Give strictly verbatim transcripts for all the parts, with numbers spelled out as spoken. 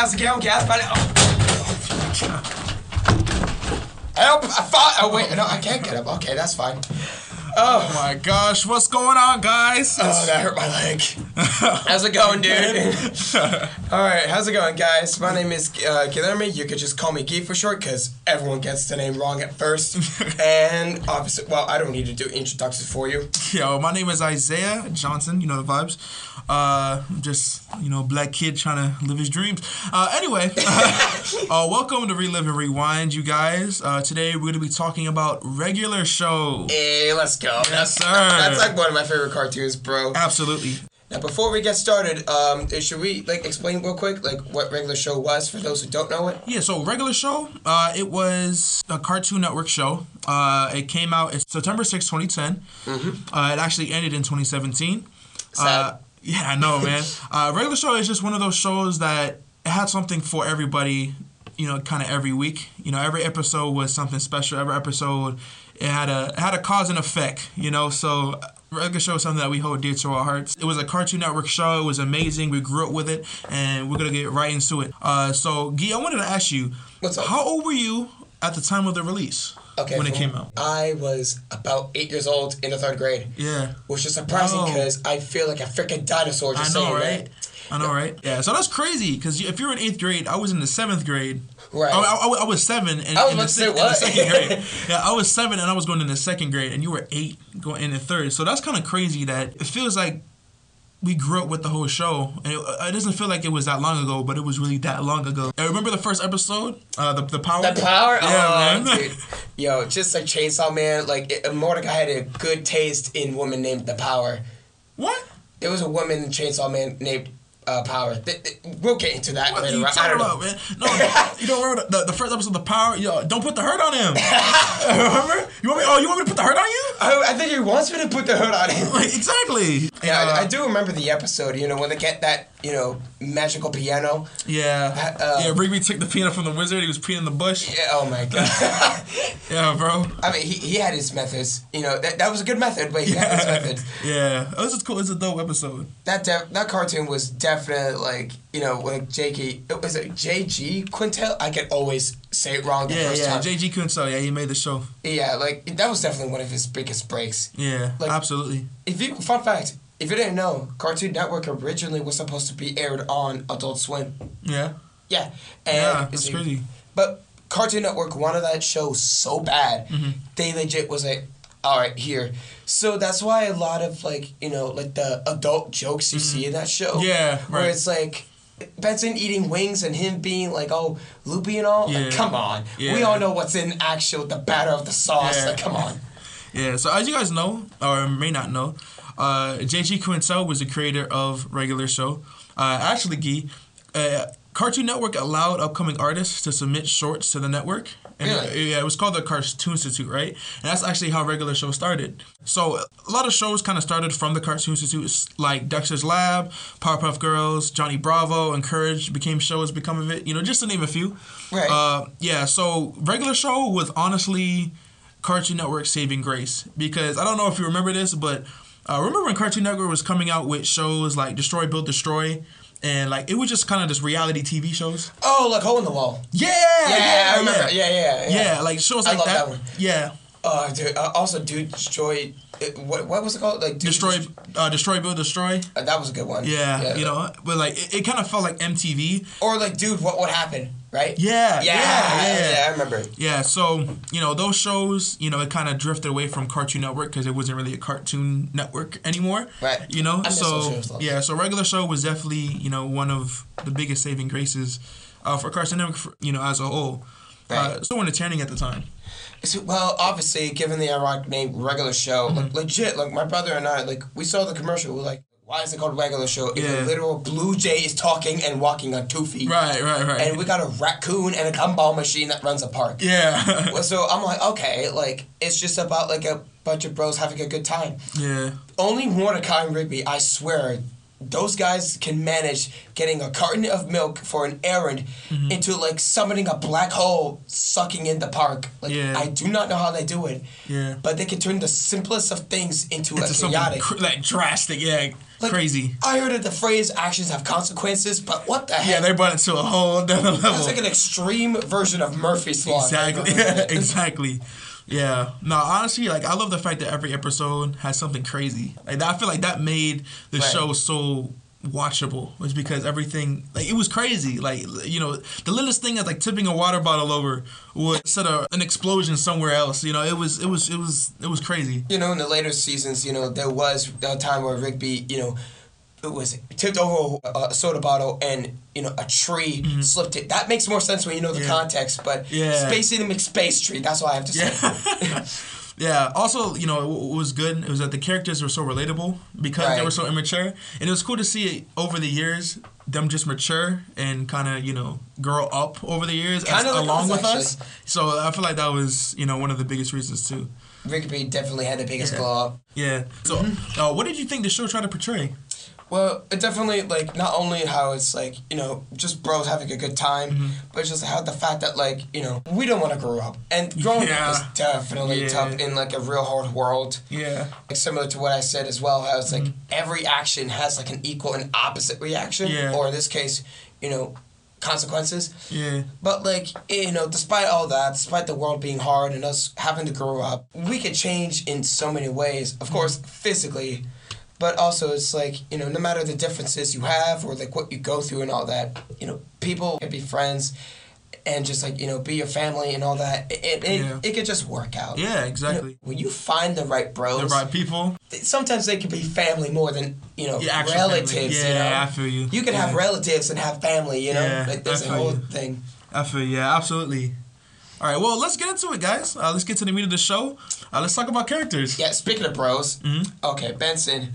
thousand gallon gas bottle. Help! I thought. Oh wait, no, I can't get up. Okay, that's fine. Oh, oh my gosh, what's going on, guys? Oh, that hurt my leg. How's it going, dude? All right, how's it going, guys? My name is uh, Guillermo. You could just call me Guy for short, because everyone gets the name wrong at first. And obviously, well, I don't need to do introductions for you. Yo, my name is Isaiah Johnson. You know the vibes. Uh, just, you know, black kid trying to live his dreams. Uh, anyway, uh, uh, welcome to Relive and Rewind, you guys. Uh, today, we're going to be talking about Regular Show. Hey, let's go. Yes, sir. That's like one of my favorite cartoons, bro. Absolutely. Now, before we get started, um, should we like explain real quick like what Regular Show was for those who don't know it? Yeah, so Regular Show, uh, it was a Cartoon Network show. Uh, it came out September sixth, twenty ten. Mm-hmm. Uh, it actually ended in twenty seventeen. Sad. Uh, yeah, I know, man. uh, Regular Show is just one of those shows that it had something for everybody. You know, kind of every week. You know, every episode was something special. Every episode, it had a it had a cause and effect. You know, so. Regular Show is something that we hold dear to our hearts. It was a Cartoon Network show. It was amazing. We grew up with it, and we're going to get right into it. Uh, so, Guy, I wanted to ask you, What's up? how old were you at the time of the release okay, when it came out? I was about eight years old in the third grade. Yeah. Which is surprising because I feel like a freaking dinosaur just saying that. I know, right? That. I know, right? Yeah, so that's crazy, because if you're in eighth grade, I was in the seventh grade. Right. I, I, I was seven. And, I was about to say, what? In the second grade. Yeah, I was seven, and I was going in the second grade, and you were eight going in the third. So that's kind of crazy that it feels like we grew up with the whole show. And it, it doesn't feel like it was that long ago, but it was really that long ago. I remember the first episode, uh, the, the power. The power? Yeah, oh, man. Dude. Yo, just like Chainsaw Man, like it, Mordecai had a good taste in a woman named The Power. What? There was a woman in Chainsaw Man named... Uh, power. Th th we'll get into that what later. What are you talking about, man? No, you don't remember the, the first episode of The Power? Yo, don't put the hurt on him. Remember? You want me? Oh, you want me to put the hurt on you? I, I think he wants me to put the hurt on him. Exactly. Yeah, uh, I, I do remember the episode. You know, when they get that, you know, magical piano. Yeah. Uh, yeah. Rigby took the piano from the wizard. He was peeing in the bush. Yeah. Oh my god. Yeah, bro. I mean, he, he had his methods. You know, that that was a good method, but he yeah. had his methods. Yeah. It was just cool. It's a dope episode. That that cartoon was definitely. Definitely, like, you know, like J K was it J G Quintel? I could always say it wrong the yeah, first yeah. time. Yeah, J G Quintel, yeah, he made the show. Yeah, like, that was definitely one of his biggest breaks. Yeah, like, absolutely. If you, fun fact, if you didn't know, Cartoon Network originally was supposed to be aired on Adult Swim. Yeah. Yeah. And yeah, that's so, crazy. But Cartoon Network wanted that show so bad, mm-hmm. they legit was like, all right, here. So that's why a lot of, like, you know, like the adult jokes you mm-hmm. see in that show. Yeah, right. Where it's like Benson eating wings and him being like, oh, loopy and all. Yeah. Like, come on. Yeah. We all know what's in actual, the batter of the sauce. Yeah. Like, come on. Yeah, so as you guys know, or may not know, uh, J G. Quintel was the creator of Regular Show. Uh, actually, Guy, uh, Cartoon Network allowed upcoming artists to submit shorts to the network. And really? It, yeah, it was called the Cartoon Institute, right? And that's actually how Regular Show started. So a lot of shows kind of started from the Cartoon Institute, like Dexter's Lab, Powerpuff Girls, Johnny Bravo, and Courage became shows, become of it, you know, just to name a few. Right. Uh, yeah, so Regular Show was honestly Cartoon Network's saving grace, because I don't know if you remember this, but uh, remember when Cartoon Network was coming out with shows like Destroy Build Destroy? And, like, it was just kind of just reality T V shows. Oh, like Hole in the Wall. Yeah! Yeah, yeah I remember. Yeah, yeah, yeah. Yeah, like shows like that. I love that one. Yeah. Uh, dude, uh, also, dude, Destroy... What, what was it called? Like, dude, Destroy... Uh, Destroy, Build, Destroy. Uh, that was a good one. Yeah, yeah, you know? But, like, it, it kind of felt like M T V. Or, like, dude, what would happen, right? Yeah, yeah, yeah. Yeah, yeah, I remember. Yeah, so, you know, those shows, you know, it kind of drifted away from Cartoon Network because it wasn't really a Cartoon Network anymore. Right. You know? I so, shows, yeah, so Regular Show was definitely, you know, one of the biggest saving graces uh, for Cartoon Network, for, you know, as a whole. Right. Uh, so entertaining at the time. So, well, obviously, given the ironic name Regular Show, mm-hmm. like, legit, like, my brother and I, like, we saw the commercial, we were like, why is it called Regular Show? Yeah. If a literal blue jay is talking and walking on two feet. Right, right, right. And we got a raccoon and a gumball machine that runs a park. Yeah. Well, so I'm like, okay, like, it's just about, like, a bunch of bros having a good time. Yeah. Only Mordecai and Rigby, I swear, those guys can manage getting a carton of milk for an errand mm-hmm. into, like, summoning a black hole sucking in the park. Like, yeah. I do not know how they do it. Yeah. But they can turn the simplest of things into, into a chaotic. Cr- like, drastic, yeah. Like, crazy. I heard that the phrase actions have consequences, but what the heck? Yeah, they brought it to a whole different level. It's like an extreme version of Murphy's Law. Exactly. Exactly. Yeah. No, honestly, like, I love the fact that every episode has something crazy. Like, I feel like that made the right. show so watchable, was because everything, like, it was crazy. Like, you know, the littlest thing is, like, tipping a water bottle over would set a, an explosion somewhere else. You know, it was, it was, it was, it was crazy. You know, in the later seasons, you know, there was a time where Rigby, you know, it was tipped over a soda bottle and, you know, a tree mm-hmm. slipped it. That makes more sense when you know the yeah. context, but yeah. spacing them in space tree, that's all I have to say. Yeah. Yeah. Also, you know, what was good, it was that the characters were so relatable because right. they were so immature. And it was cool to see it over the years, them just mature and kind of, you know, grow up over the years as, like along us, with actually. us. So I feel like that was, you know, one of the biggest reasons, too. Rigby definitely had the biggest yeah. glow up. Yeah. So mm-hmm. uh, what did you think the show tried to portray? Well, it definitely, like, not only how it's, like, you know, just bros having a good time, mm-hmm. but just how the fact that, like, you know, we don't want to grow up. And growing yeah. up is definitely yeah. tough in, like, a real hard world. Yeah. Like, similar to what I said as well, how it's, like, mm-hmm. every action has, like, an equal and opposite reaction. Yeah. Or in this case, you know, consequences. Yeah. But, like, you know, despite all that, despite the world being hard and us having to grow up, we could change in so many ways. Of course, mm-hmm. physically. But also, it's like, you know, no matter the differences you have or, like, what you go through and all that, you know, people can be friends and just, like, you know, be your family and all that. It, it, yeah. it, it could just work out. Yeah, exactly. You know, when you find the right bros. The right people. Sometimes they could be family more than, you know, yeah, relatives. Family. Yeah, you know? Yeah, I feel you. You can yeah. have relatives and have family, you know? Yeah, like, there's a whole you. thing. I feel you. Yeah, absolutely. All right, well, let's get into it, guys. Uh, let's get to the meat of the show. Uh, let's talk about characters. Yeah, speaking of bros. Mm-hmm. Okay, Benson.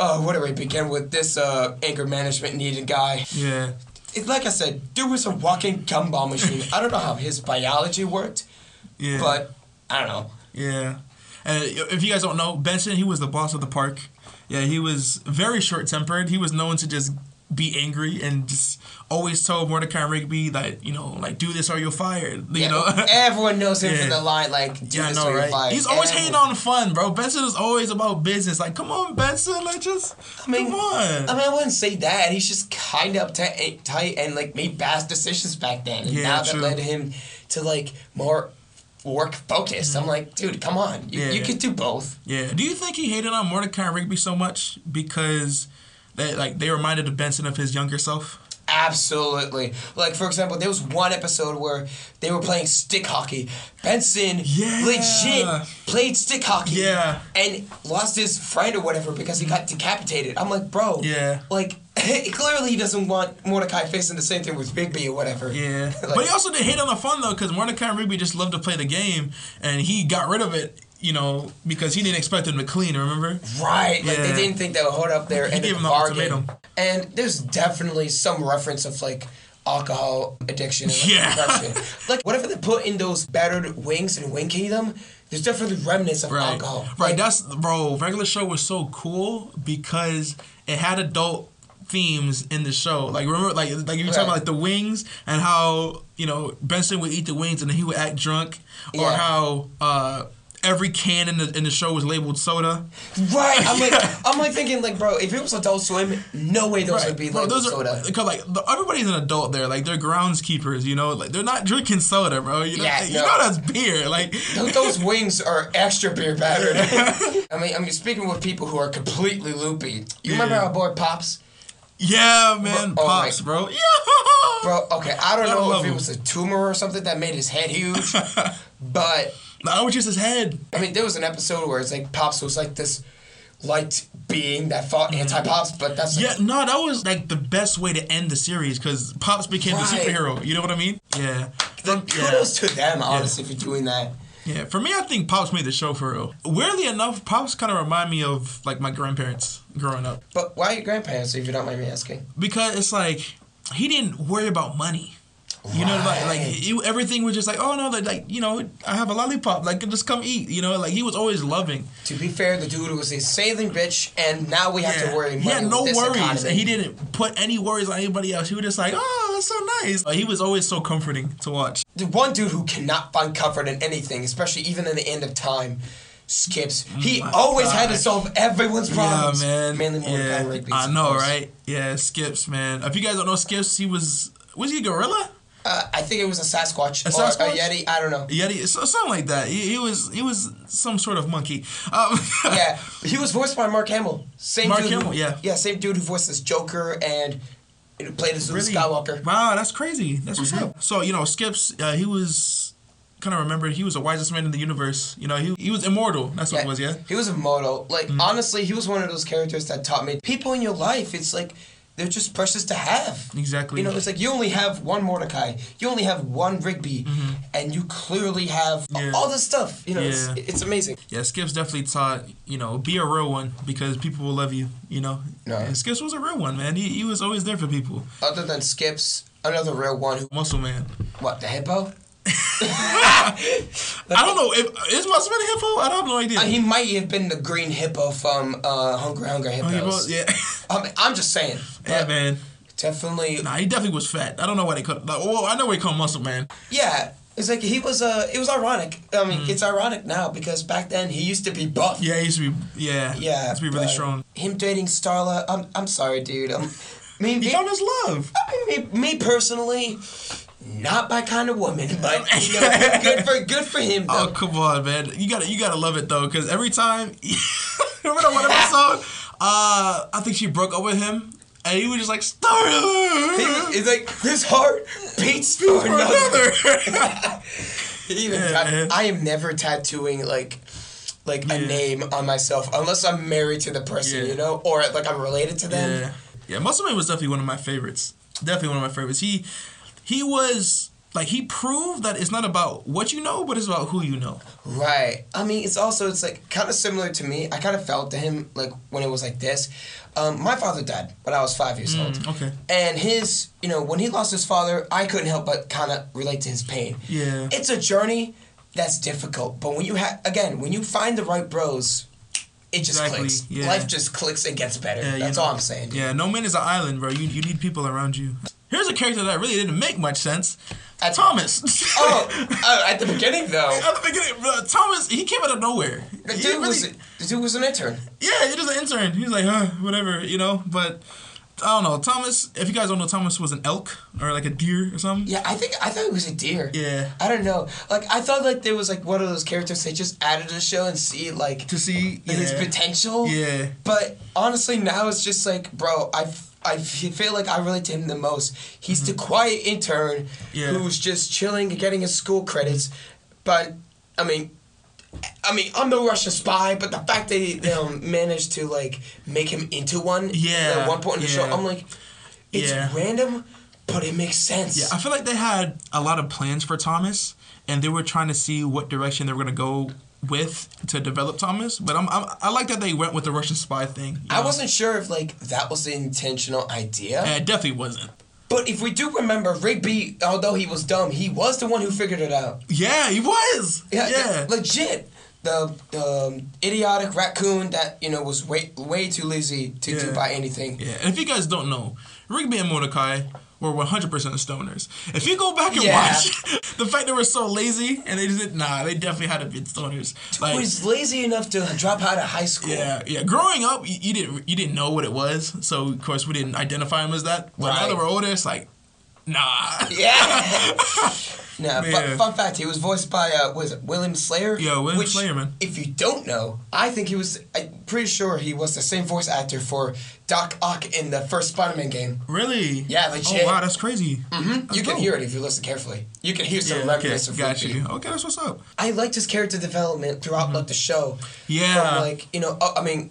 Uh, what do we begin with? This uh, anger management needed guy. Yeah. It, like I said, dude was a walking gumball machine. I don't know how his biology worked. Yeah. But, I don't know. Yeah. And if you guys don't know, Benson, he was the boss of the park. Yeah, he was very short-tempered. He was known to just be angry and just always told Mordecai and Rigby that, you know, like, do this or you're fired. You yeah, know, everyone knows him yeah. for the line, like, do yeah, this know, or right? you're fired. He's always everyone. hating on fun, bro. Benson is always about business. Like, come on, Benson, like, just I mean, come on. I mean, I wouldn't say that. He's just kind of t- tight and, like, made bad decisions back then. And yeah, now true. that led him to, like, more work focused. I'm like, dude, come on. You, yeah. you could do both. Yeah. Do you think he hated on Mordecai and Rigby so much because They, like, they reminded of Benson of his younger self? Absolutely. Like, for example, there was one episode where they were playing stick hockey. Benson yeah. legit played stick hockey yeah. and lost his friend or whatever because he got decapitated. I'm like, bro, yeah. like, clearly he doesn't want Mordecai facing the same thing with Rigby or whatever. Yeah. Like, but he also did hate on the fun, though, because Mordecai and Rigby just loved to play the game, and he got rid of it. You know, because he didn't expect them to clean, remember? Right. Like, yeah. they didn't think they would hold up their end of the bargain. And there's definitely some reference of, like, alcohol addiction and, like, yeah. depression. Like, whatever they put in those battered wings in Wing Kingdom, there's definitely remnants of right. alcohol. Right. Like, that's, bro, Regular Show was so cool because it had adult themes in the show. Like, remember, like, like you were right. talking about, like, the wings and how, you know, Benson would eat the wings and then he would act drunk. Or yeah. how Uh, every can in the in the show was labeled soda. Right. I'm like yeah. I'm like thinking, like, bro, if it was Adult Swim, no way those right. would be labeled bro, those soda. Because, like, the, everybody's an adult there. Like, they're groundskeepers, you know? Like, they're not drinking soda, bro. You know, yeah, like, no. you know that's beer. Like, those, those wings are extra beer battered. Yeah. I mean, I mean, speaking with people who are completely loopy. You yeah. remember our boy Pops? Yeah, man, bro, Pops, oh bro. Yeah. Bro, okay, I don't I know if him. it was a tumor or something that made his head huge, but I was just his head. I mean, there was an episode where it's like Pops was like this light being that fought anti-Pops, but that's like, yeah, no, that was like the best way to end the series because Pops became right. the superhero. You know what I mean? Yeah. Then kudos yeah. to them, honestly, yeah. for doing that. Yeah, for me, I think Pops made the show for real. Weirdly enough, Pops kind of remind me of, like, my grandparents growing up. But why your grandparents, if you don't mind me asking? Because it's like he didn't worry about money. You know, like, like he, everything was just like, oh no, like, like you know, I have a lollipop, like just come eat. You know, like he was always loving. To be fair, the dude was a sailing bitch, and now we have yeah. to worry. Money he had no with this worries, economy. And he didn't put any worries on anybody else. He was just like, oh, that's so nice. Like, he was always so comforting to watch. The one dude who cannot find comfort in anything, especially even in the end of time. Skips. He oh always gosh. had to solve everyone's problems. Yeah, man. Mainly Mordecai and Rigby. I know, right? Yeah, Skips, man. If you guys don't know Skips, he was... Was he a gorilla? Uh, I think it was a Sasquatch. A Sasquatch? Or a Yeti. I don't know. Yeti. So, something like that. He, he was He was some sort of monkey. Um, yeah. He was voiced by Mark Hamill. Same Mark dude Hamill, who, yeah. Yeah, same dude who voices Joker and... played as really? Skywalker. Wow, that's crazy. That's what's mm-hmm. up. So, you know, Skips, uh, he was... kind of remembered he was the wisest man in the universe. You know, he he was immortal. That's what yeah, it was, yeah? He was immortal. Like, mm-hmm. honestly, he was one of those characters that taught me, people in your life, it's like, they're just precious to have. Exactly. You know, it's like, you only have one Mordecai. You only have one Rigby. Mm-hmm. And you clearly have yeah. all this stuff. You know, yeah. it's, it's amazing. Yeah, Skips definitely taught, you know, be a real one because people will love you, you know? No. And Skips was a real one, man. He, he was always there for people. Other than Skips, another real one. Who, Muscle Man. What, the hippo? I don't know if is Muscle Man a hippo? I have no idea. Uh, he might have been the green hippo from uh, Hungry Hungry Hippos. Yeah, I'm, I'm just saying. Yeah, man. Definitely. Nah, he definitely was fat. I don't know why they called. Like, oh, I know why they called Muscle Man. Yeah, it's like he was. Uh, it was ironic. I mean, mm. it's ironic now because back then he used to be buff. Yeah, he used to be. Yeah. Yeah. He used to be really strong. Him dating Starla. I'm. I'm sorry, dude. I'm, me, he found his love. I mean, me, me personally. Not my kind of woman, but you know, good for good for him. Though. Oh come on, man! You gotta you gotta love it though, because every time remember that one episode, uh, I think she broke up with him, and he was just like Starla. He's like his heart beats for another. another. Even yeah, I, I am never tattooing like. Like yeah. a name on myself, unless I'm married to the person, yeah. you know, or like I'm related to them. Yeah, yeah. Muscle Man was definitely one of my favorites. Definitely one of my favorites. He. He was, like, he proved that it's not about what you know, but it's about who you know. Right. I mean, it's also, it's, like, kind of similar to me. I kind of felt to him, like, when it was like this. Um, my father died when I was five years mm, old. Okay. And his, you know, when he lost his father, I couldn't help but kind of relate to his pain. Yeah. It's a journey that's difficult. But when you have, again, when you find the right bros... It just exactly. clicks. Yeah. Life just clicks and gets better. Yeah, That's you know, all I'm saying. Dude. Yeah, no man is an island, bro. You you need people around you. Here's a character that really didn't make much sense. At Thomas. oh, uh, at the beginning, though. At the beginning, bro, Thomas, he came out of nowhere. The dude, really, was, the dude was an intern. Yeah, he was an intern. He was like, huh, whatever, you know, but... I don't know. Thomas, if you guys don't know, Thomas was an elk or like a deer or something. Yeah, I think I thought he was a deer. Yeah. I don't know. Like I thought like there was like one of those characters they just added to the show and see like to see yeah. his potential. Yeah. But honestly, now it's just like, bro, I I feel like I relate to him the most. He's mm-hmm. the quiet intern yeah. who's just chilling and getting his school credits. But I mean. I mean, I'm no Russian spy, but the fact that he um, managed to, like, make him into one yeah, at one point in the yeah. show, I'm like, it's yeah. random, but it makes sense. Yeah, I feel like they had a lot of plans for Thomas, and they were trying to see what direction they were going to go with to develop Thomas, but I'm, I'm, I like that they went with the Russian spy thing. I know? Wasn't sure if, like, that was the intentional idea. Yeah, it definitely wasn't. But if we do remember, Rigby, although he was dumb, he was the one who figured it out. Yeah, he was. Yeah, yeah. legit. The the idiotic raccoon that you know was way way too lazy to yeah. do by anything. Yeah, and if you guys don't know, Rigby and Mordecai were one hundred percent stoners. If you go back and yeah. watch, the fact they were so lazy and they just nah, they definitely had to be stoners. Dude like, was lazy enough to drop out of high school. Yeah, yeah. Growing up, you, you didn't you didn't know what it was, so of course we didn't identify him as that. But right. now that we're older, it's like, nah. Yeah. Now, fun, fun fact, he was voiced by, uh, what is it, William Slayer? Yeah, William which, Slayer, man. If you don't know, I think he was, I'm pretty sure he was the same voice actor for Doc Ock in the first Spider-Man game. Really? Yeah, legit. Oh, wow, that's crazy. Mm-hmm. That's you can dope. hear it if you listen carefully. You can hear some yeah, remnants okay. of Rigby. Got you. Okay, that's what's up. I liked his character development throughout, mm-hmm. like, the show. Yeah. From, like, you know, I mean...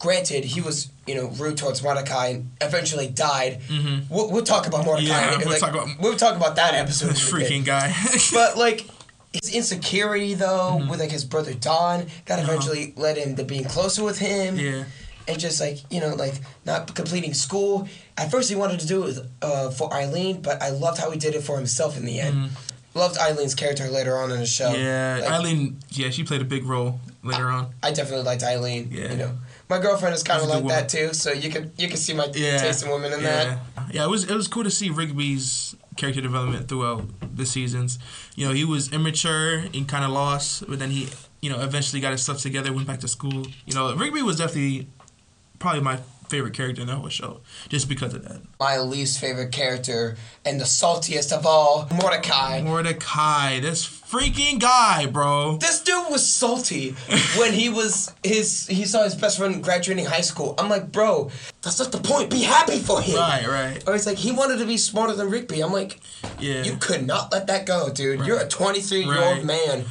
Granted, he was, you know, rude towards Mordecai and eventually died. Mm-hmm. We'll, we'll talk about Mordecai. Yeah, we'll, like, talk about, we'll talk about that episode. This freaking guy. But, like, his insecurity, though, mm-hmm. with, like, his brother Don, that eventually uh-huh. led him to being closer with him. Yeah. and just like, you know, like not completing school. At first he wanted to do it uh, for Eileen, but I loved how he did it for himself in the end. Mm-hmm. Loved Eileen's character later on in the show. Yeah, like, Eileen, yeah, she played a big role later I, on. I definitely liked Eileen, yeah. you know. My girlfriend is kind of like that too, so you can you can see my yeah, taste in women in yeah. that. Yeah, it was it was cool to see Rigby's character development throughout the seasons. You know, he was immature and kind of lost, but then he, you know, eventually got his stuff together, went back to school. You know, Rigby was definitely probably my favorite character in the whole show, just because of that. My least favorite character, and the saltiest of all, Mordecai. Mordecai, this freaking guy, bro. This dude was salty when he was his. He saw his best friend graduating high school. I'm like, bro, that's not the point. Be happy for him. Right, right. Or he's like, he wanted to be smarter than Rigby. I'm like, yeah, you could not let that go, dude. Right. You're a twenty-three-year-old right. man.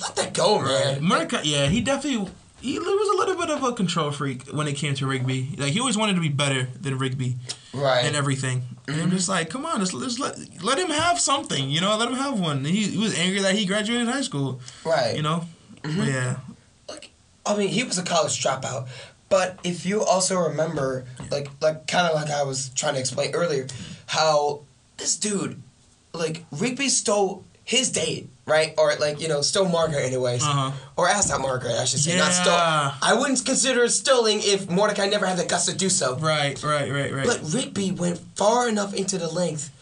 Let that go, right. man. Mordecai, yeah, he definitely. He was a little bit of a control freak when it came to Rigby. Like, he always wanted to be better than Rigby. Right. And everything. Mm-hmm. And I'm just like, come on, just, just let, let him have something, you know? Let him have one. He, he was angry that he graduated high school. Right. You know? Mm-hmm. But yeah. Like, I mean, he was a college dropout. But if you also remember, like, like kind of like I was trying to explain earlier, how this dude, like, Rigby stole his date. Right? Or, like, you know, stole Margaret anyways. Uh-huh. Or asked out Margaret, I should say. Yeah. Not stole. I wouldn't consider it stealing if Mordecai never had the guts to do so. Right, right, right, right. But Rigby went far enough into the length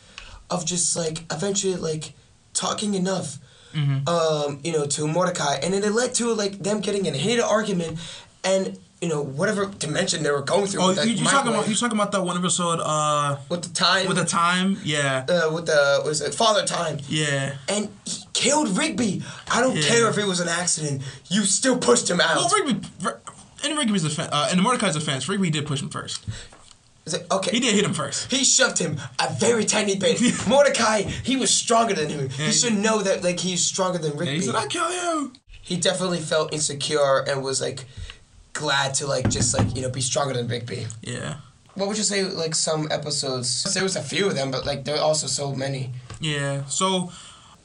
of just, like, eventually, like, talking enough, mm-hmm. um, you know, to Mordecai. And then it led to, like, them getting in a heated argument and, you know, whatever dimension they were going through. Oh, with that you, you're, talking about, you're talking about that one episode, uh... With the time. With the time, yeah. Uh, with the, what is it, Father Time. Yeah. And he killed Rigby. I don't yeah. care if it was an accident. You still pushed him out. Well, Rigby, in Rigby's offense, uh, in Mordecai's offense, Rigby did push him first. Like, okay. He did hit him first. He shoved him a very tiny bit. Mordecai, he was stronger than him. And he should know that, like, he's stronger than Rigby. And he said, I kill you. He definitely felt insecure and was, like, glad to, like, just, like, you know, be stronger than Rigby. Yeah. What would you say, like, some episodes? There was a few of them, but, like, there were also so many. Yeah, so...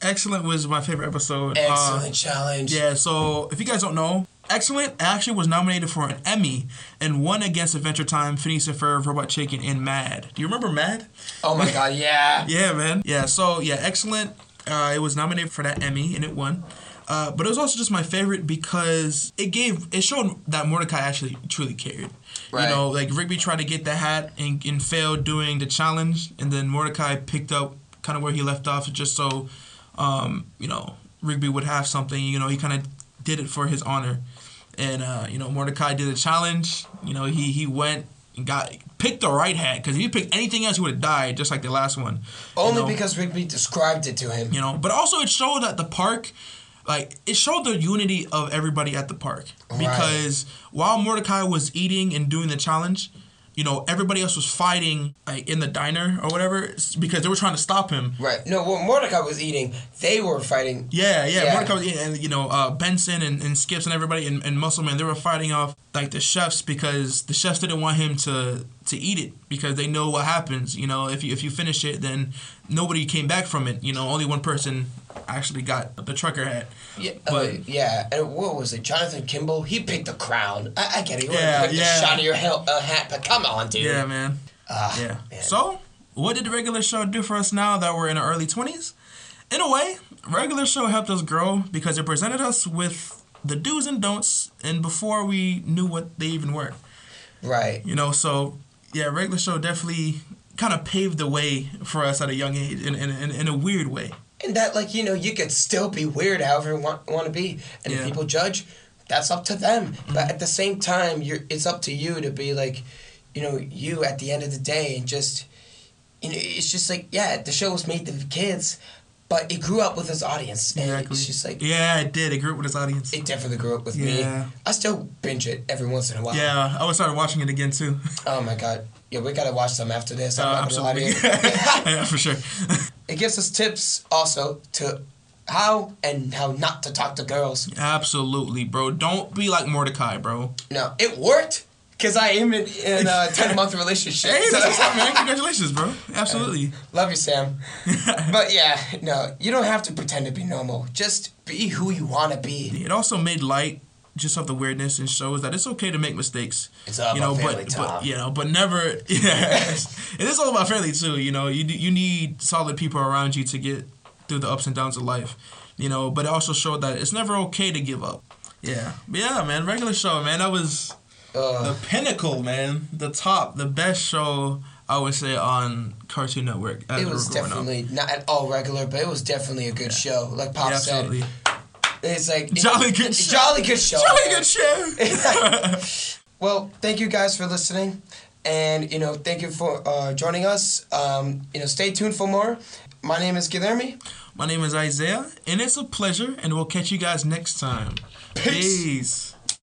Excellent was my favorite episode. Excellent uh, challenge. Yeah, so if you guys don't know, Excellent actually was nominated for an Emmy and won against Adventure Time, Phineas and Ferb, Robot Chicken, and Mad. Do you remember Mad? Oh my god, yeah. Yeah, man. Yeah, so yeah, Excellent, uh, it was nominated for that Emmy and it won. Uh, but it was also just my favorite because it gave, it showed that Mordecai actually truly cared. Right. You know, like Rigby tried to get the hat and, and failed doing the challenge, and then Mordecai picked up kind of where he left off just so... Um, you know, Rigby would have something, you know, he kind of did it for his honor. And, uh, you know, Mordecai did a challenge, you know, he, he went and got, picked the right hat, because if he picked anything else, he would have died, just like the last one. Only you know? Because Rigby described it to him. You know, but also it showed that the park, like, it showed the unity of everybody at the park. Right. Because while Mordecai was eating and doing the challenge, you know, everybody else was fighting, like, in the diner or whatever, because they were trying to stop him. Right. No, well, Mordecai was eating. They were fighting. Yeah, yeah. yeah. Mordecai was eating, and, you know, uh, Benson and, and Skips and everybody and, and Muscle Man, they were fighting off, like, the chefs because the chefs didn't want him to, to eat it because they know what happens. You know, if you, if you finish it, then nobody came back from it. You know, only one person actually got the trucker hat. Yeah, but, uh, yeah. And what was it? Jonathan Kimball? He picked the crown. I, I get it. You yeah, pick yeah. the shot of your hell, uh, hat, but come on, dude. Yeah, man. Uh, yeah. Man. So, what did the Regular Show do for us now that we're in our early twenties? In a way, Regular Show helped us grow because it presented us with the do's and don'ts, and before we knew what they even were. Right. You know, so, yeah, Regular Show definitely kind of paved the way for us at a young age in, in, in, in a weird way. And that, like, you know, you could still be weird however you want, want to be. And yeah. if people judge, that's up to them. Mm-hmm. But at the same time, you're it's up to you to be, like, you know, you at the end of the day. And just, you know, it's just like, yeah, the show was made for kids, but it grew up with its audience. And exactly. it's just like... Yeah, it did. It grew up with its audience. It definitely grew up with yeah. me. I still binge it every once in a while. Yeah, I always started watching it again, too. Oh, my God. Yeah, we got to watch some after this. I'm uh, not absolutely. Yeah, for sure. It gives us tips also to how and how not to talk to girls. Absolutely, bro. Don't be like Mordecai, bro. No, it worked because I am in, in a ten-month relationship. Hey, that's what's up, man. Congratulations, bro. Absolutely. Uh, love you, Sam. But yeah, no, you don't have to pretend to be normal. Just be who you want to be. It also made light just of the weirdness and shows that it's okay to make mistakes. It's all you know, about family, but, Tom. But, you know, but never. Yeah, and it's all about family too. You know, you you need solid people around you to get through the ups and downs of life. You know, but it also showed that it's never okay to give up. Yeah, yeah, man. Regular Show, man. That was uh, the pinnacle, man. The top, the best show I would say on Cartoon Network. It was definitely up. Not at all regular, but it was definitely a good yeah. show. Like Pop yeah, said. Absolutely. It's like jolly it, good, show. Jolly good show. Jolly good show. Well, thank you guys for listening, and you know, thank you for uh, joining us. Um, you know, stay tuned for more. My name is Guillermo. My name is Isaiah, and it's a pleasure. And we'll catch you guys next time. Peace. Peace.